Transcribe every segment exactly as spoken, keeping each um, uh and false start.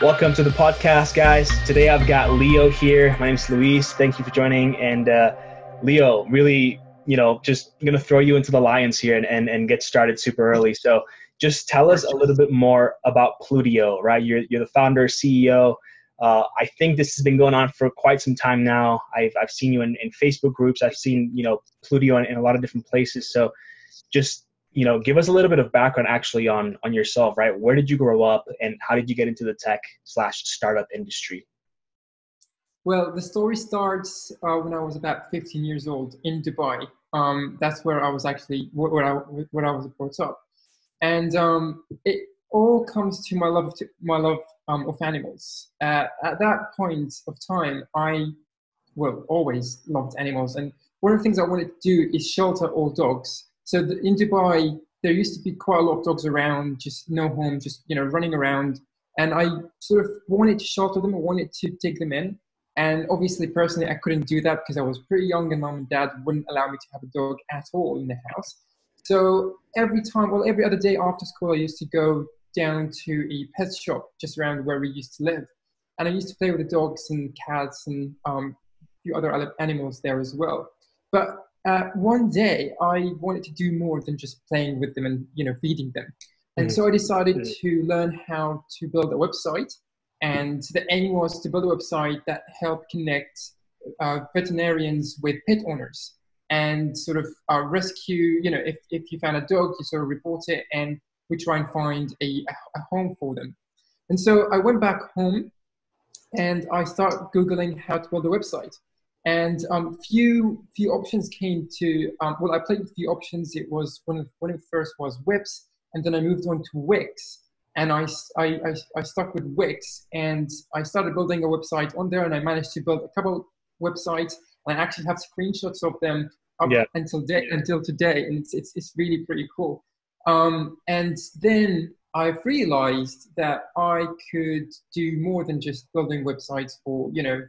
Welcome to the podcast, guys. Today I've got Leo here. My name's Luis. Thank you for joining. And uh, Leo, really, you know, just going to throw you into the lions here and, and, and get started super early. So just tell us a little bit more about Plutio, right? You're, you're the founder, C E O. Uh, I think this has been going on for quite some time now. I've, I've seen you in, in Facebook groups. I've seen, you know, Plutio in, in a lot of different places. So just, you know, give us a little bit of background actually on, on yourself, right? Where did you grow up and how did you get into the tech slash startup industry? Well, the story starts uh, when I was about fifteen years old in Dubai. Um, that's where I was actually, where I, where I was brought up. And um, it all comes to my love, to my love Um, of animals. Uh, at that point of time, I, well, always loved animals. And one of the things I wanted to do is shelter all dogs. So the, in Dubai, there used to be quite a lot of dogs around, just no home, just, you know, running around. And I sort of wanted to shelter them. I wanted to take them in. And obviously, personally, I couldn't do that because I was pretty young and mom and dad wouldn't allow me to have a dog at all in the house. So every time, well, every other day after school, I used to go down to a pet shop just around where we used to live. And I used to play with the dogs and cats and um, a few other animals there as well. But uh, one day I wanted to do more than just playing with them and, you know, feeding them. And mm-hmm. so I decided mm-hmm. to learn how to build a website. And the aim was to build a website that helped connect uh, veterinarians with pet owners and sort of uh, rescue, you know, if, if you found a dog, you sort of report it and we try and find a, a home for them. And so I went back home and I started Googling how to build a website. And um, few few options came to, um, well, I played with a few options. It was one of, one of the first was Wix, and then I moved on to Wix. And I, I, I, I stuck with Wix and I started building a website on there, and I managed to build a couple websites. And I actually have screenshots of them up yeah. until, day, until today. And it's, it's, it's really pretty cool. Um, and then I realized that I could do more than just building websites for, you know,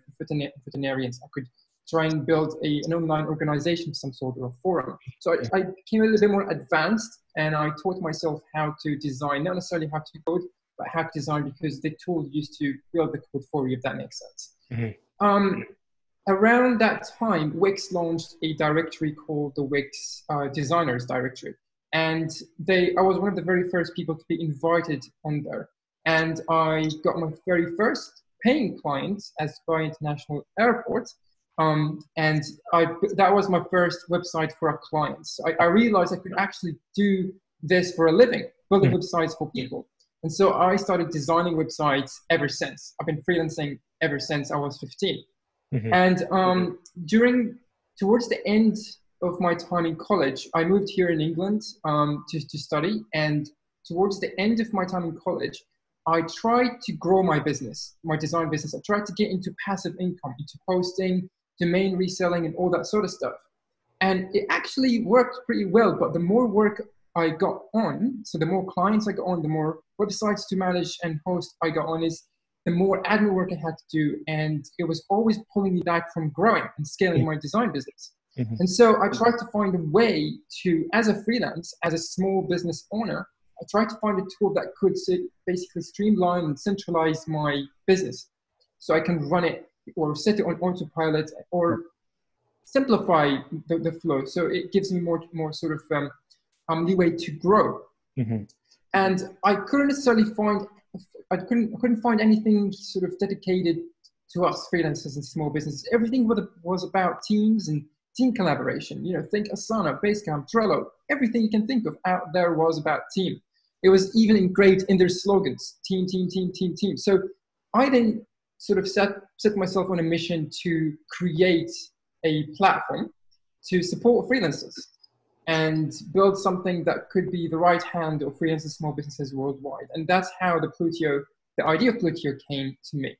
veterinarians. I could try and build a, an online organization, some sort of a forum. So I, I became a little bit more advanced, and I taught myself how to design, not necessarily how to code, but how to design, because the tool used to build the code for you, if that makes sense. Mm-hmm. Um, around that time, Wix launched a directory called the Wix uh, Designers Directory. And they, I was one of the very first people to be invited on there. And I got my very first paying client at Dubai International Airport. Um, and I, that was my first website for a client. So I, I realized I could actually do this for a living, building mm. websites for people. And so I started designing websites ever since. I've been freelancing ever since I was fifteen. Mm-hmm. And um, during, towards the end of my time in college, I moved here in England um, to, to study. And towards the end of my time in college, I tried to grow my business, my design business. I tried to get into passive income, into posting, domain reselling, and all that sort of stuff. And it actually worked pretty well, but the more work I got on, so the more clients I got on, the more websites to manage and host I got on, is the more admin work I had to do. And it was always pulling me back from growing and scaling my design business. Mm-hmm. And so I tried to find a way to, as a freelance, as a small business owner, I tried to find a tool that could basically streamline and centralize my business so I can run it or set it on autopilot or simplify the, the flow. So it gives me more, more sort of um, um, leeway to grow. Mm-hmm. And I couldn't necessarily find, I couldn't, I couldn't find anything sort of dedicated to us freelancers and small businesses. Everything was about teams and team collaboration. You know, think Asana, Basecamp, Trello, everything you can think of out there was about team. It was even engraved in their slogans, team, team, team, team, team. So I then sort of set, set myself on a mission to create a platform to support freelancers and build something that could be the right hand of freelancers, small businesses worldwide. And that's how the Plutio, the idea of Plutio came to me.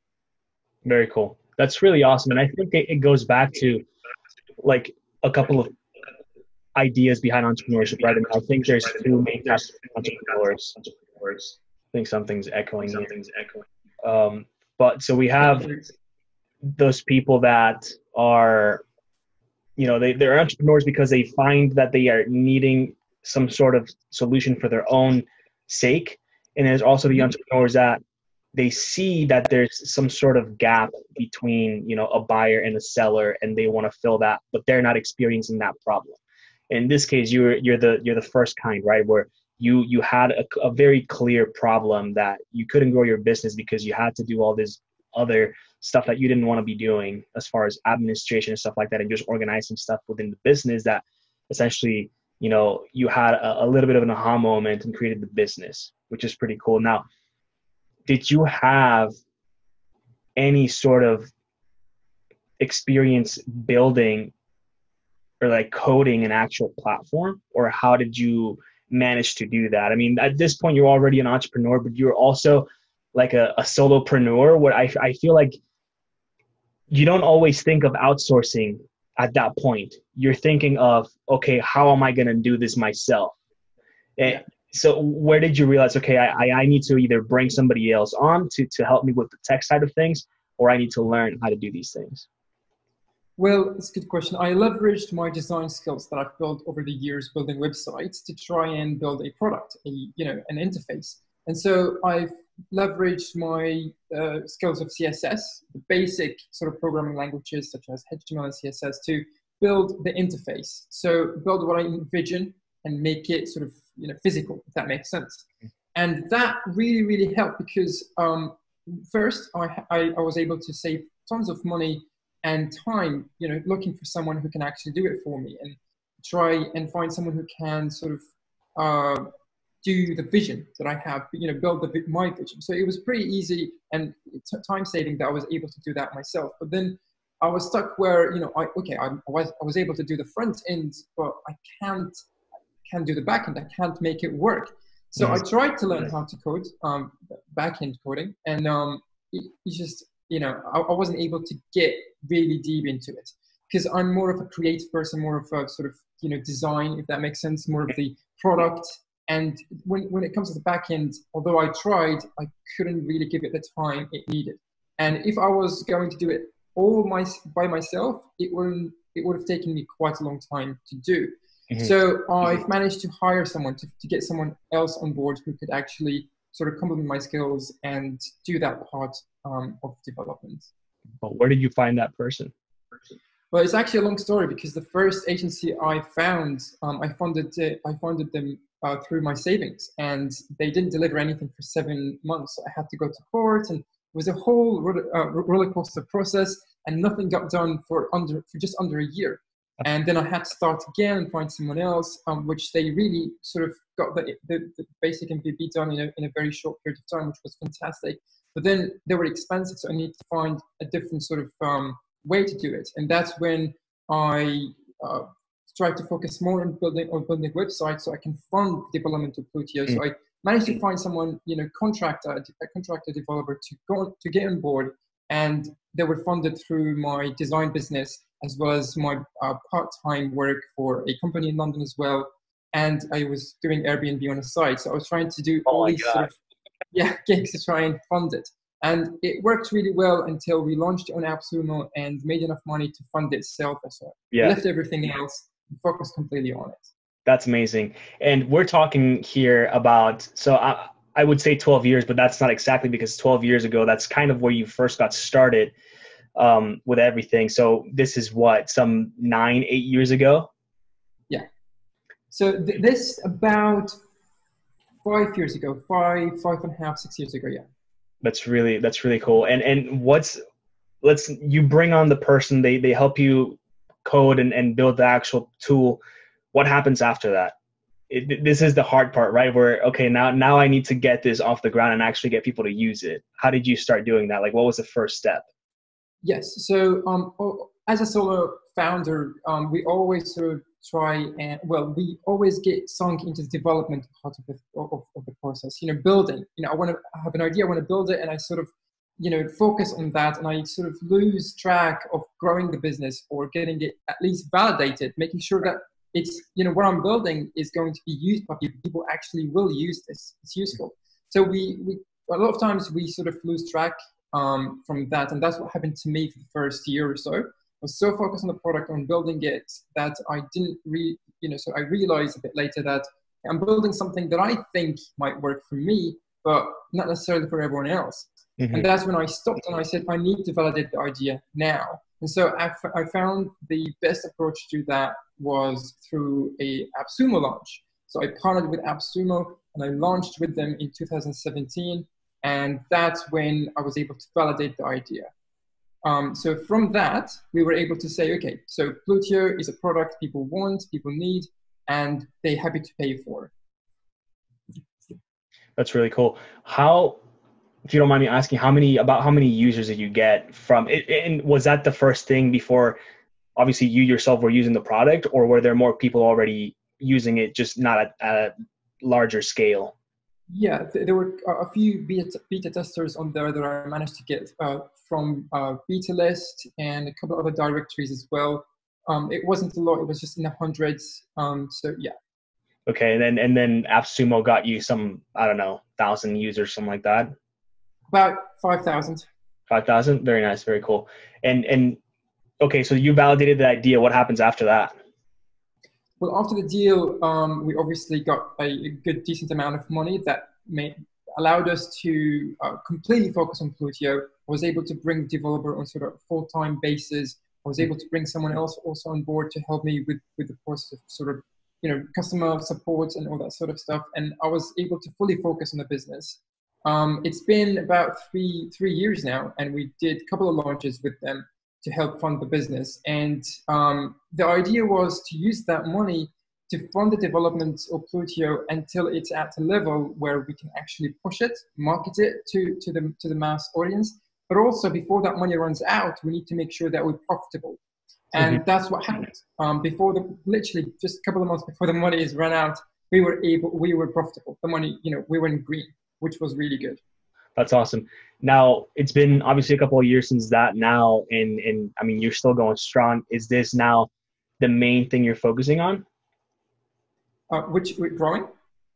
Very cool. That's really awesome. And I think it goes back to like a couple of ideas behind entrepreneurship, right? And I think there's two main types of entrepreneurs. I think something's echoing. Something's echoing. Um, but so we have those people that are, you know, they, they're entrepreneurs because they find that they are needing some sort of solution for their own sake. And there's also the entrepreneurs that they see that there's some sort of gap between, you know, a buyer and a seller, and they want to fill that, but they're not experiencing that problem. In this case, you're you're the you're the first kind, right? Where you you had a, a very clear problem that you couldn't grow your business because you had to do all this other stuff that you didn't want to be doing as far as administration and stuff like that, and just organizing stuff within the business that essentially, you know, you had a, a little bit of an aha moment and created the business, which is pretty cool. Now, did you have any sort of experience building or like coding an actual platform, or how did you manage to do that? I mean, at this point, you're already an entrepreneur, but you're also like a, a solopreneur, where I, I feel like you don't always think of outsourcing at that point. You're thinking of, okay, how am I going to do this myself? And so where did you realize, okay, I, I need to either bring somebody else on to, to help me with the tech side of things, or I need to learn how to do these things? Well, it's a good question. I leveraged my design skills that I've built over the years building websites to try and build a product, a, you know, an interface. And so I've leveraged my uh, skills of C S S, the basic sort of programming languages such as H T M L and C S S, to build the interface. So build what I envision and make it sort of, you know, physical, if that makes sense. And that really, really helped because um, first I, I, I was able to save tons of money and time, you know, looking for someone who can actually do it for me, and try and find someone who can sort of uh, do the vision that I have, you know, build the, my vision. So it was pretty easy and time saving that I was able to do that myself. But then I was stuck where, you know, I, okay, I, I, was, I was able to do the front end, but I can't, I can't do the back end. I can't make it work. So yes. I tried to learn how to code, um, back end coding, and um, it, it just, you know, I, I wasn't able to get really deep into it because I'm more of a creative person, more of a sort of, you know, design, if that makes sense, more of the product. And when, when it comes to the back end, although I tried, I couldn't really give it the time it needed. And if I was going to do it all my, by myself, it wouldn't, it would have taken me quite a long time to do. Mm-hmm. So I've managed to hire someone to, to get someone else on board who could actually sort of complement my skills and do that part um, of development. But where did you find that person? Well, it's actually a long story because the first agency I found, um, I funded, uh, I funded them uh, through my savings, and they didn't deliver anything for seven months. So I had to go to court, and it was a whole ro- uh, roller coaster process, and nothing got done for under for just under a year. And then I had to start again and find someone else, um, which they really sort of got the, the, the basic M V P done in a, in a very short period of time, which was fantastic. But then they were expensive, so I needed to find a different sort of um, way to do it. And that's when I uh, tried to focus more on building on building websites so I can fund development of Plutio. Mm-hmm. So I managed to find someone, you know, contractor, a contractor developer to go to get on board, and they were funded through my design business, as well as my uh, part-time work for a company in London as well. And I was doing Airbnb on the side. So I was trying to do all oh these sort of, yeah, gigs to try and fund it. And it worked really well until we launched on AppSumo and made enough money to fund it itself. So yeah. Left everything else and focused completely on it. That's amazing. And we're talking here about, so I, I would say twelve years, but that's not exactly, because twelve years ago, that's kind of where you first got started. Um, with everything. So this is what, some nine, eight years ago? Yeah. So th- this about five years ago, five, five and a half, six years ago. Yeah. That's really, that's really cool. And, and what's, let's, you bring on the person, they, they help you code and, and build the actual tool. What happens after that? It, this is the hard part, right? Where, okay, now, now I need to get this off the ground and actually get people to use it. How did you start doing that? Like, what was the first step? Yes. So um, as a solo founder, um, we always sort of try and, well, we always get sunk into the development part of the, of, of the process, you know, building, you know, I want to have an idea, I want to build it. And I sort of, you know, focus on that. And I sort of lose track of growing the business or getting it at least validated, making sure that it's, you know, what I'm building is going to be used by people. People actually will use this. It's useful. So we, we a lot of times we sort of lose track Um, from that, and that's what happened to me for the first year or so. I was so focused on the product, on building it, that I didn't re, you know, so I realized a bit later that I'm building something that I think might work for me, but not necessarily for everyone else. Mm-hmm. And that's when I stopped and I said, I need to validate the idea now. And so I, f- I found the best approach to that was through a AppSumo launch. So I partnered with AppSumo and I launched with them in two thousand seventeen. And that's when I was able to validate the idea. Um, so from that, we were able to say, okay, so Plutio is a product people want, people need, and they're happy to pay for. That's really cool. How, if you don't mind me asking, how many, about how many users did you get from it? And was that the first thing before, obviously you yourself were using the product, or were there more people already using it, just not at, at a larger scale? Yeah, there were a few beta, beta testers on there that I managed to get uh, from uh, beta list and a couple other directories as well. Um, it wasn't a lot; it was just in the hundreds. Um, so yeah. Okay, and then and then AppSumo got you some, I don't know, thousand users, something like that. About five thousand. Five thousand, very nice, very cool. And and okay, so you validated the idea. What happens after that? Well, after the deal, um, we obviously got a, a good, decent amount of money that made, allowed us to uh, completely focus on Plutio. I was able to bring a developer on sort of a full-time basis. I was able to bring someone else also on board to help me with, with the process of sort of, you know, customer support and all that sort of stuff. And I was able to fully focus on the business. Um, it's been about three three years now, and we did a couple of launches with them to help fund the business. And um, the idea was to use that money to fund the development of Plutio until it's at a level where we can actually push it, market it to, to, the, to the mass audience. But also before that money runs out, we need to make sure that we're profitable. And mm-hmm. that's what happened. Um, before the, literally just a couple of months before the money is run out, we were able, we were profitable. The money, you know, we were in green, which was really good. That's awesome. Now, it's been obviously a couple of years since that now, and, and I mean, you're still going strong. Is this now the main thing you're focusing on? Uh, which, which growing?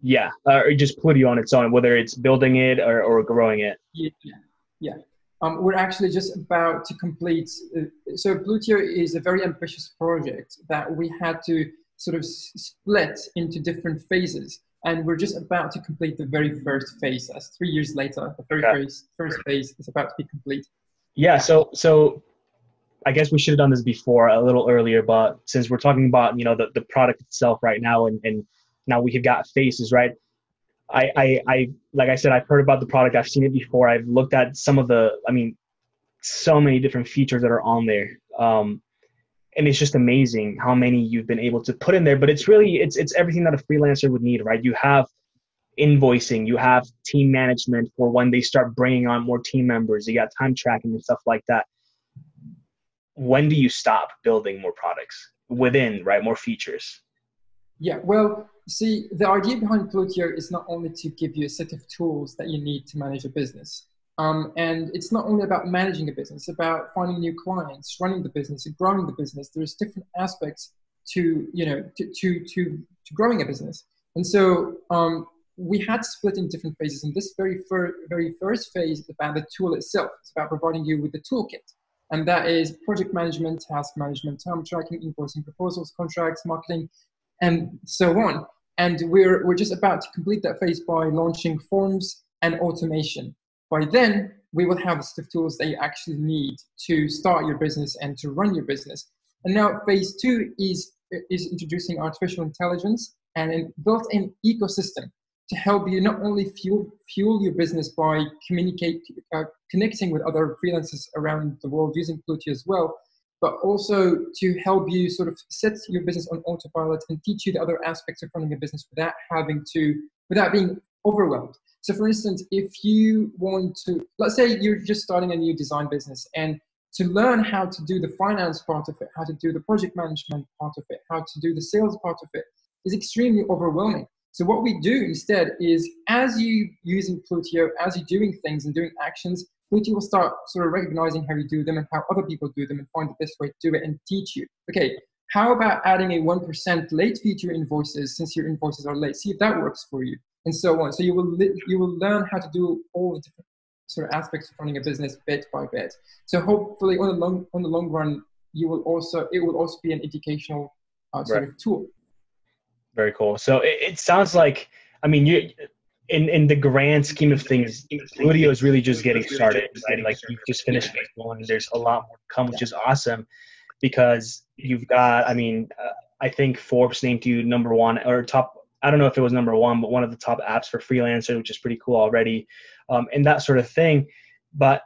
Yeah, uh, or just Plutio on its own, whether it's building it or, or growing it. Yeah, yeah. Um, we're actually just about to complete. Uh, so Plutio is a very ambitious project that we had to sort of s- split into different phases. And we're just about to complete the very first phase. That's three years later. The very okay. first, first phase is about to be complete. Yeah, so so I guess we should have done this before, a little earlier, but since we're talking about, you know, the, the product itself right now, and, and now we have got phases, right? I, I, I, like I said, I've heard about the product. I've seen it before. I've looked at some of the, I mean, so many different features that are on there. Um, And it's just amazing how many you've been able to put in there. But it's really, it's it's everything that a freelancer would need, right? You have invoicing, you have team management for when they start bringing on more team members. You got time tracking and stuff like that. When do you stop building more products within, right? More features. Yeah, well, see, the idea behind Plutio is not only to give you a set of tools that you need to manage a business. Um, and it's not only about managing a business, it's about finding new clients, running the business, and growing the business. There's different aspects to, you know, to, to, to, to growing a business. And so um, we had split in different phases. And this very, fir- very first phase is about the tool itself. It's about providing you with the toolkit. And that is project management, task management, time tracking, invoicing, proposals, contracts, marketing, and so on. And we're, we're just about to complete that phase by launching forms and automation. By then, we will have a set of tools that you actually need to start your business and to run your business. And now phase two is, is introducing artificial intelligence and a built-in ecosystem to help you not only fuel, fuel your business by communicate, uh, connecting with other freelancers around the world using Plutio as well, but also to help you sort of set your business on autopilot and teach you the other aspects of running a business without having to, without being overwhelmed. So for instance, if you want to, let's say you're just starting a new design business, and to learn how to do the finance part of it, how to do the project management part of it, how to do the sales part of it is extremely overwhelming. So what we do instead is, as you using Plutio, as you're doing things and doing actions, Plutio will start sort of recognizing how you do them and how other people do them and find the best way to do it and teach you. Okay, how about adding a one percent late fee to your invoices since your invoices are late? See if that works for you. And so on. So you will li- you will learn how to do all the different sort of aspects of running a business bit by bit. So hopefully, on the long on the long run, you will also it will also be an educational uh, sort right. of tool. Very cool. So it, it sounds like I mean you in, in the grand scheme of things, Plutio is really just getting started, right? Like you just finished phase one, and there's a lot more to come, which is awesome because you've got, I mean, uh, I think Forbes named you number one or top, I don't know if it was number one, but one of the top apps for freelancers, which is pretty cool already, um, and that sort of thing. But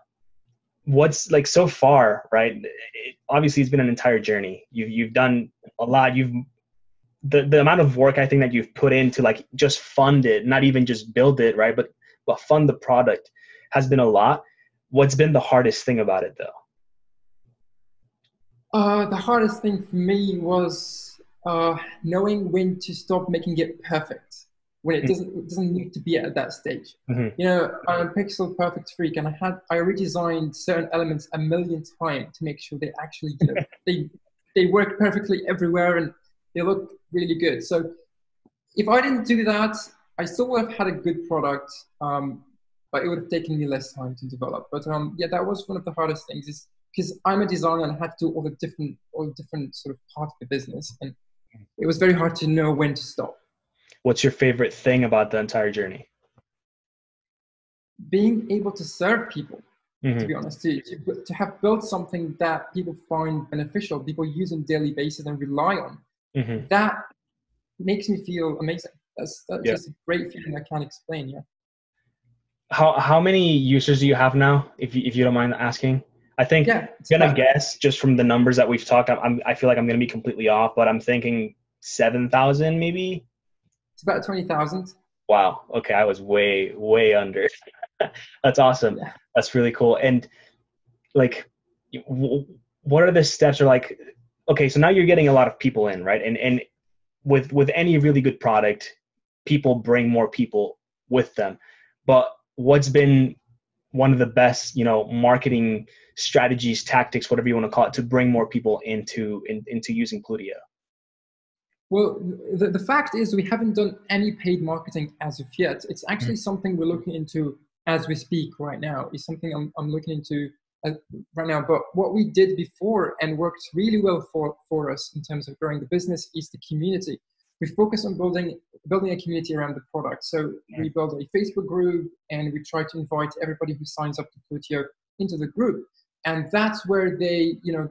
what's like so far, right? It, obviously, it's been an entire journey. You've you've done a lot. You've the the amount of work I think that you've put into like just fund it, not even just build it, right? But but fund the product has been a lot. What's been the hardest thing about it, though? Uh, the hardest thing for me was uh, knowing when to stop making it perfect, when it doesn't it doesn't need to be at that stage. Mm-hmm. You know, I'm a pixel perfect freak, and I had I redesigned certain elements a million times to make sure they actually you know, they they work perfectly everywhere and they look really good. So if I didn't do that, I still would have had a good product, um, but it would have taken me less time to develop. But um, yeah, that was one of the hardest things, is because I'm a designer and I had to do all the different all the different sort of parts of the business, and it was very hard to know when to stop. What's your favorite thing about the entire journey? Being able to serve people, mm-hmm. to be honest, to, to, to have built something that people find beneficial, people use on a daily basis and rely on. Mm-hmm. That makes me feel amazing. That's, that's yeah. just a great feeling I can't explain, yeah. How how many users do you have now, if you, if you don't mind asking? I think yeah, I'm going to guess, just from the numbers that we've talked, I'm, I feel like I'm going to be completely off, but I'm thinking seven thousand maybe? It's about twenty thousand. Wow. Okay. I was way, way under. That's awesome. Yeah. That's really cool. And like, w- what are the steps? Or like, okay, so now you're getting a lot of people in, right? And, and with, with any really good product, people bring more people with them. But what's been one of the best, you know, marketing strategies, tactics, whatever you want to call it, to bring more people into, in, into using Plutio? Well, the, the fact is we haven't done any paid marketing as of yet. It's actually something we're looking into as we speak right now. It's something I'm, I'm looking into right now. But what we did before and worked really well for, for us in terms of growing the business is the community. We focus on building building a community around the product. So we build a Facebook group and we try to invite everybody who signs up to Plutio into the group. And that's where they, you know,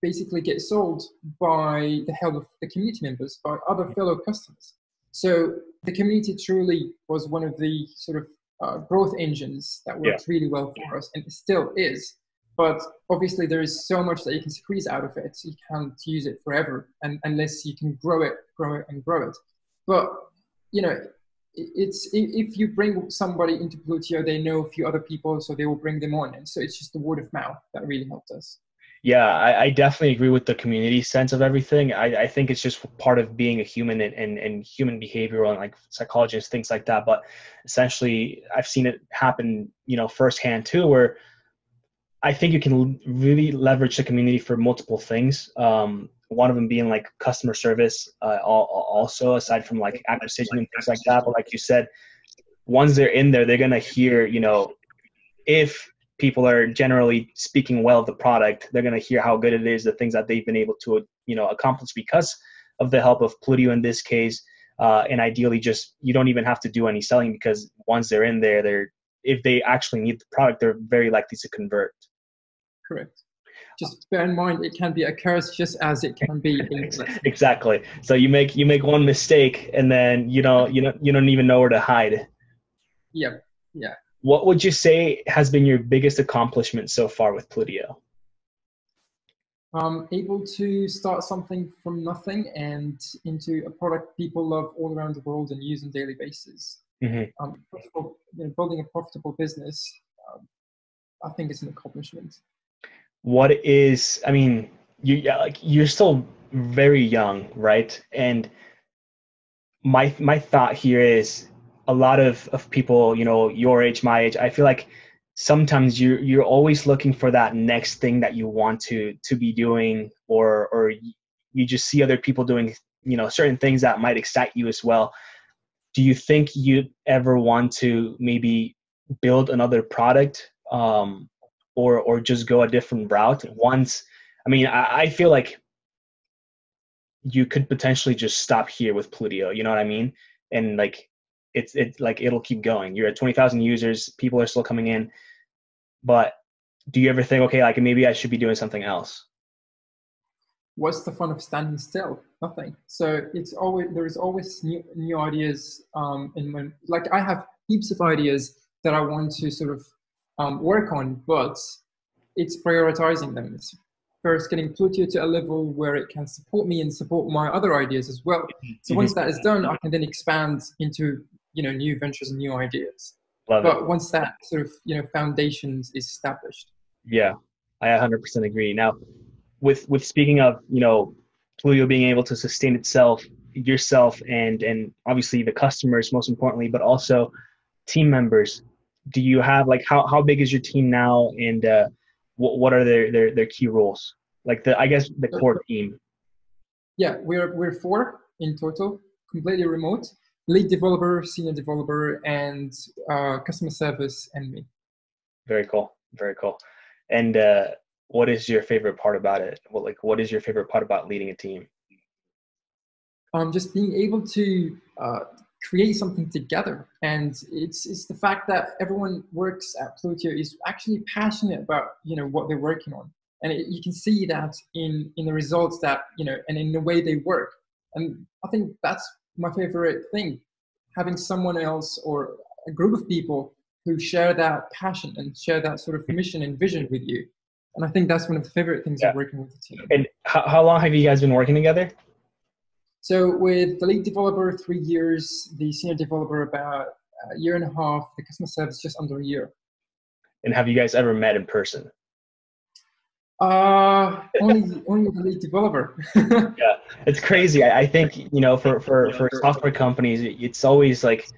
basically get sold by the help of the community members, by other fellow customers. So the community truly was one of the sort of uh, growth engines that worked yeah. really well for us, and it still is. But obviously there is so much that you can squeeze out of it. You can't use it forever, and unless you can grow it, grow it and grow it. But, you know, it's if you bring somebody into Plutio, they know a few other people, so they will bring them on. And so it's just the word of mouth that really helped us. Yeah, I, I definitely agree with the community sense of everything. I, I think it's just part of being a human and, and, and human behavioral and like psychologists, things like that. But essentially, I've seen it happen, you know, firsthand too, where I think you can really leverage the community for multiple things. Um, one of them being like customer service, uh, also aside from like acquisition and things like that. But like you said, once they're in there, they're going to hear, you know, if people are generally speaking well of the product, they're going to hear how good it is, the things that they've been able to, you know, accomplish because of the help of Plutio in this case. Uh, and ideally just, you don't even have to do any selling, because once they're in there, they're, if they actually need the product, they're very likely to convert. Correct. Just bear in mind, it can be a curse just as it can be. Exactly. So you make, you make one mistake and then, you know, you don't, you don't even know where to hide. Yeah. Yeah. What would you say has been your biggest accomplishment so far with Plutio? Um, able to start something from nothing and into a product people love all around the world and use on a daily basis. Mm-hmm. Um, you know, building a profitable business, um, I think it's an accomplishment. What is, I mean, you, like, you're still very young, right? And my my thought here is, a lot of, of people, you know, your age, my age, I feel like sometimes you, you're always looking for that next thing that you want to, to be doing, or, or you just see other people doing, you know, certain things that might excite you as well. Do you think you ever want to maybe build another product, um, or, or just go a different route once? I mean, I, I feel like you could potentially just stop here with Plutio, you know what I mean? And like, it's it's like it'll keep going. You're at twenty thousand users, people are still coming in. But do you ever think, okay, like maybe I should be doing something else? What's the fun of standing still? Nothing. So it's always, there is always new, new ideas. Um, and when, like I have heaps of ideas that I want to sort of um, work on, but it's prioritizing them. It's first getting Plutio to a level where it can support me and support my other ideas as well. So once that is done, I can then expand into, you know, new ventures and new ideas. Love but it. Once that sort of, you know, foundations is established. Yeah, I one hundred percent agree. Now, with with speaking of, you know, Plutio being able to sustain itself, yourself, and and obviously the customers most importantly, but also team members. Do you have like how how big is your team now, and uh, what what are their, their their key roles? Like the I guess the core team. Yeah, we're we're four in total, completely remote. Lead developer, senior developer, and uh, customer service, and me. Very cool. Very cool. And uh, what is your favorite part about it? What, like, what is your favorite part about leading a team? Um, just being able to uh, create something together, and it's it's the fact that everyone works at Plutio is actually passionate about, you know, what they're working on, and it, you can see that in in the results that, you know, and in the way they work. And I think that's my favorite thing, having someone else or a group of people who share that passion and share that sort of mission and vision with you. And I think that's one of the favorite things yeah. of working with the team. And how, how long have you guys been working together? So with the lead developer, three years, the senior developer about a year and a half, the customer service just under a year. And have you guys ever met in person? Uh, only, only the lead developer. Yeah, it's crazy. I, I think, you know, for, for, for software companies, it's always like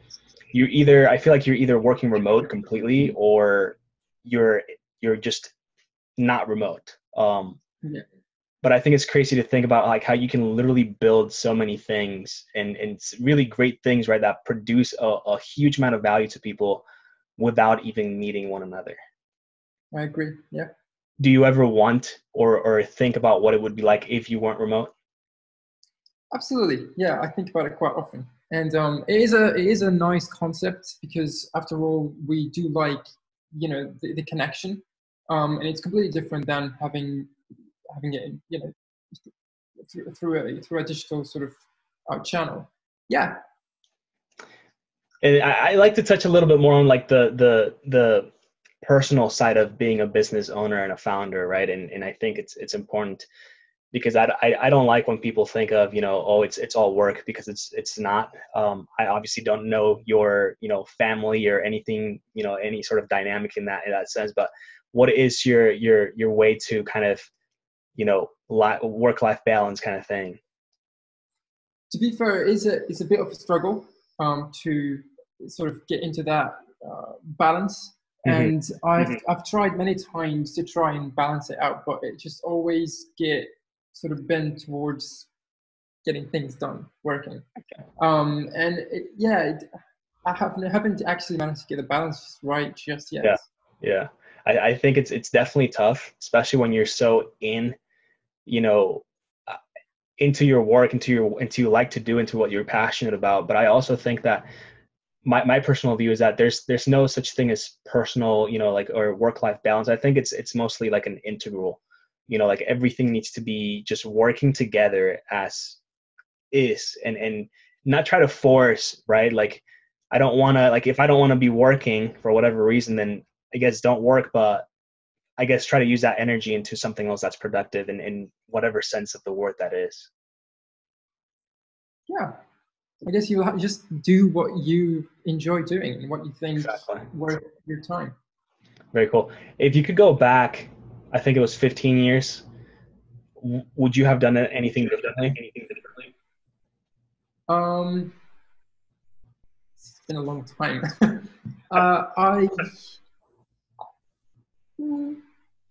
you either, I feel like you're either working remote completely or you're, you're just not remote. Um, yeah. But I think it's crazy to think about like how you can literally build so many things and, and really great things, right, that produce a, a huge amount of value to people without even meeting one another. I agree. Yeah. Do you ever want or, or think about what it would be like if you weren't remote? Absolutely. Yeah, I think about it quite often. And um, it is a it is a nice concept because, after all, we do like, you know, the, the connection. Um, and it's completely different than having having it, you know, through, through, a, through a digital sort of uh, channel. Yeah. And I, I like to touch a little bit more on like the the the... personal side of being a business owner and a founder, right? And and I think it's it's important because I, I, I don't like when people think of, you know, oh, it's it's all work, because it's it's not. Um, I obviously don't know your, you know, family or anything, you know, any sort of dynamic in that in that sense. But what is your your your way to kind of, you know, li- work life balance kind of thing? To be fair, it's a it's a bit of a struggle um, to sort of get into that uh, balance. And mm-hmm. I've mm-hmm. I've tried many times to try and balance it out, but it just always get sort of bent towards getting things done, working. Okay. Um, and it, yeah, it, I haven't haven't actually managed to get the balance right just yet. Yeah, yeah. I, I think it's it's definitely tough, especially when you're so in, you know, into your work, into your into you like to do, into what you're passionate about. But I also think that. My my personal view is that there's there's no such thing as personal, you know, like, or work-life balance. I think it's it's mostly like an integral, you know, like everything needs to be just working together as is, and and not try to force, right? Like, I don't want to, like, if I don't want to be working for whatever reason, then I guess don't work, but I guess try to use that energy into something else that's productive in, in whatever sense of the word that is. Yeah. I guess you just do what you enjoy doing and what you think exactly. worth your time. Very cool. If you could go back, I think it was fifteen years, would you have done anything differently? Anything differently? Um, it's been a long time. uh, I,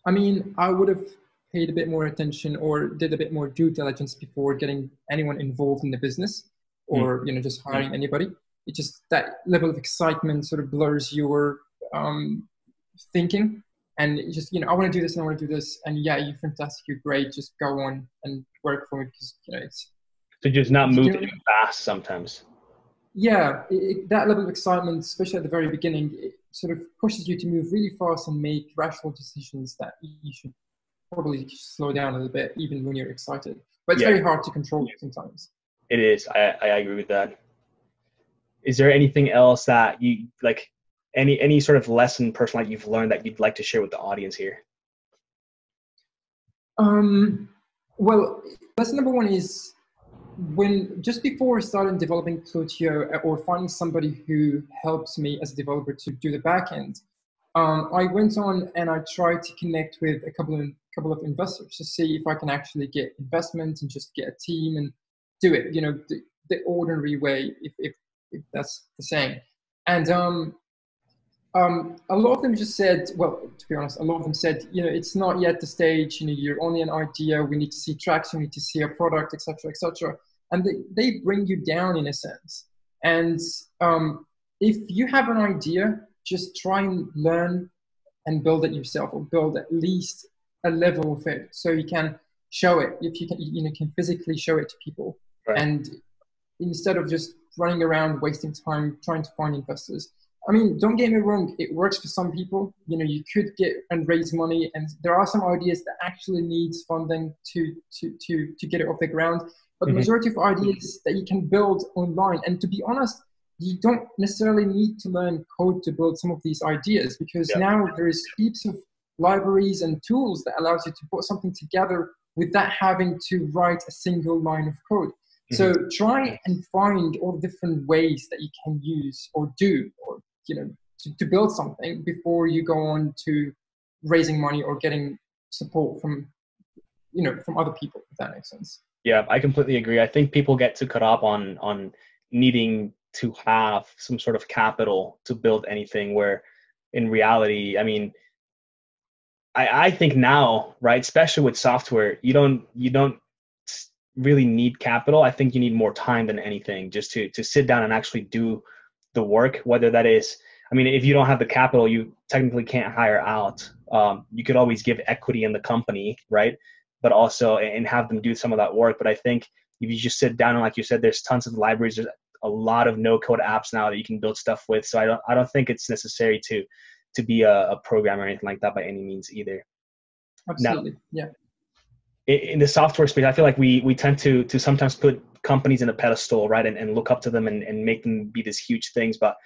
I mean, I would have paid a bit more attention or did a bit more due diligence before getting anyone involved in the business. Or, you know, just hiring anybody. It just, that level of excitement sort of blurs your um, thinking. And it just, you know, I want to do this and I want to do this. And yeah, you're fantastic. You're great. Just go on and work for it. Because, you know, it's, so just not moving fast sometimes. yeah, it, it, that level of excitement, especially at the very beginning, it sort of pushes you to move really fast and make rational decisions that you should probably slow down a little bit, even when you're excited. But it's yeah. very hard to control sometimes. It is. I, I agree with that. Is there anything else that you like, any any sort of lesson, personal, like you've learned that you'd like to share with the audience here? Um, well, lesson number one is, when just before starting developing Plutio or finding somebody who helps me as a developer to do the backend, um, I went on and I tried to connect with a couple of couple of investors to see if I can actually get investment and just get a team and do it, you know, the, the ordinary way, if, if if that's the same. And um, um, a lot of them just said, well, to be honest, a lot of them said, you know, it's not yet the stage. You know, you're only an idea. We need to see traction. We need to see a product, et cetera, et cetera. And they, they bring you down in a sense. And um, if you have an idea, just try and learn and build it yourself, or build at least a level of it, so you can show it. If you can, you know, can physically show it to people, right. And instead of just running around wasting time trying to find investors. I mean, don't get me wrong; it works for some people. You know, you could get and raise money, and there are some ideas that actually need funding to to to to get it off the ground. But the majority of ideas that you can build online, and to be honest, you don't necessarily need to learn code to build some of these ideas, because yeah. now there's heaps of libraries and tools that allows you to put something together without having to write a single line of code. Mm-hmm. So try and find all the different ways that you can use or do, or, you know, to, to build something before you go on to raising money or getting support from, you know, from other people, if that makes sense. Yeah, I completely agree. I think people get too caught up on on needing to have some sort of capital to build anything, where in reality, I mean, I, I think now, right, especially with software, you don't you don't really need capital. I think you need more time than anything, just to to sit down and actually do the work, whether that is, I mean, if you don't have the capital, you technically can't hire out. Um, you could always give equity in the company, right? But also, and have them do some of that work. But I think if you just sit down and, like you said, there's tons of libraries, there's a lot of no-code apps now that you can build stuff with. So I don't, I don't think it's necessary to, to be a, a programmer or anything like that by any means either. Absolutely, now, yeah. In the software space, I feel like we we tend to to sometimes put companies in a pedestal, right, and, and look up to them and, and make them be these huge things. But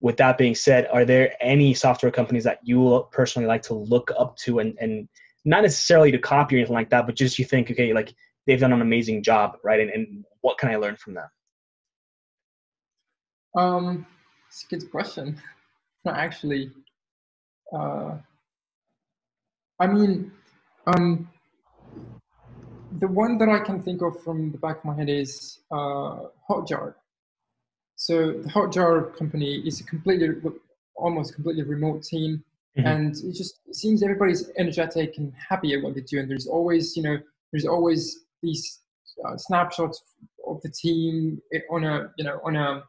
with that being said, are there any software companies that you personally like to look up to, and and not necessarily to copy or anything like that, but just you think, okay, like they've done an amazing job, right? And, and what can I learn from them? Um, it's a good question. Not actually. Uh, I mean, um, the one that I can think of from the back of my head is uh, Hotjar. So the Hotjar company is a completely, almost completely remote team. Mm-hmm. And it just seems everybody's energetic and happy at what they do. And there's always, you know, there's always these uh, snapshots of the team on a, you know, on a,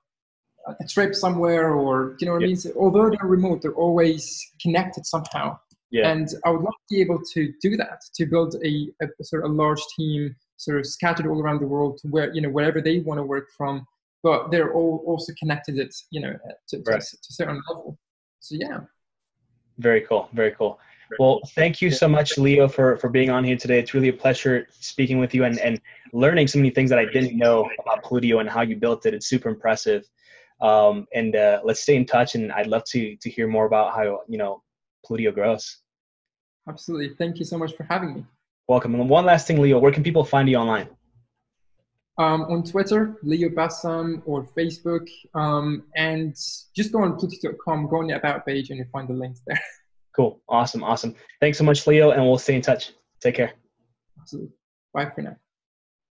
a trip somewhere, or, you know what yeah. I mean? So although they're remote, they're always connected somehow. Yeah. And I would love to be able to do that, to build a, a sort of a large team sort of scattered all around the world to where, you know, wherever they want to work from, but they're all also connected at, you know, to, right. to, to a certain level. So, yeah. Very cool. Very cool. Well, thank you so much, Leo, for, for being on here today. It's really a pleasure speaking with you and, and learning so many things that I didn't know about Plutio and how you built it. It's super impressive. Um, and uh, let's stay in touch, and I'd love to, to hear more about how, you know, Plutio grows. Absolutely. Thank you so much for having me. Welcome. And one last thing, Leo, where can people find you online? Um, on Twitter, Leo Bassam, or Facebook, um, and just go on Plutio dot com, go on the About page, and you'll find the links there. Cool. Awesome. Awesome. Thanks so much, Leo, and we'll stay in touch. Take care. Absolutely. Bye for now.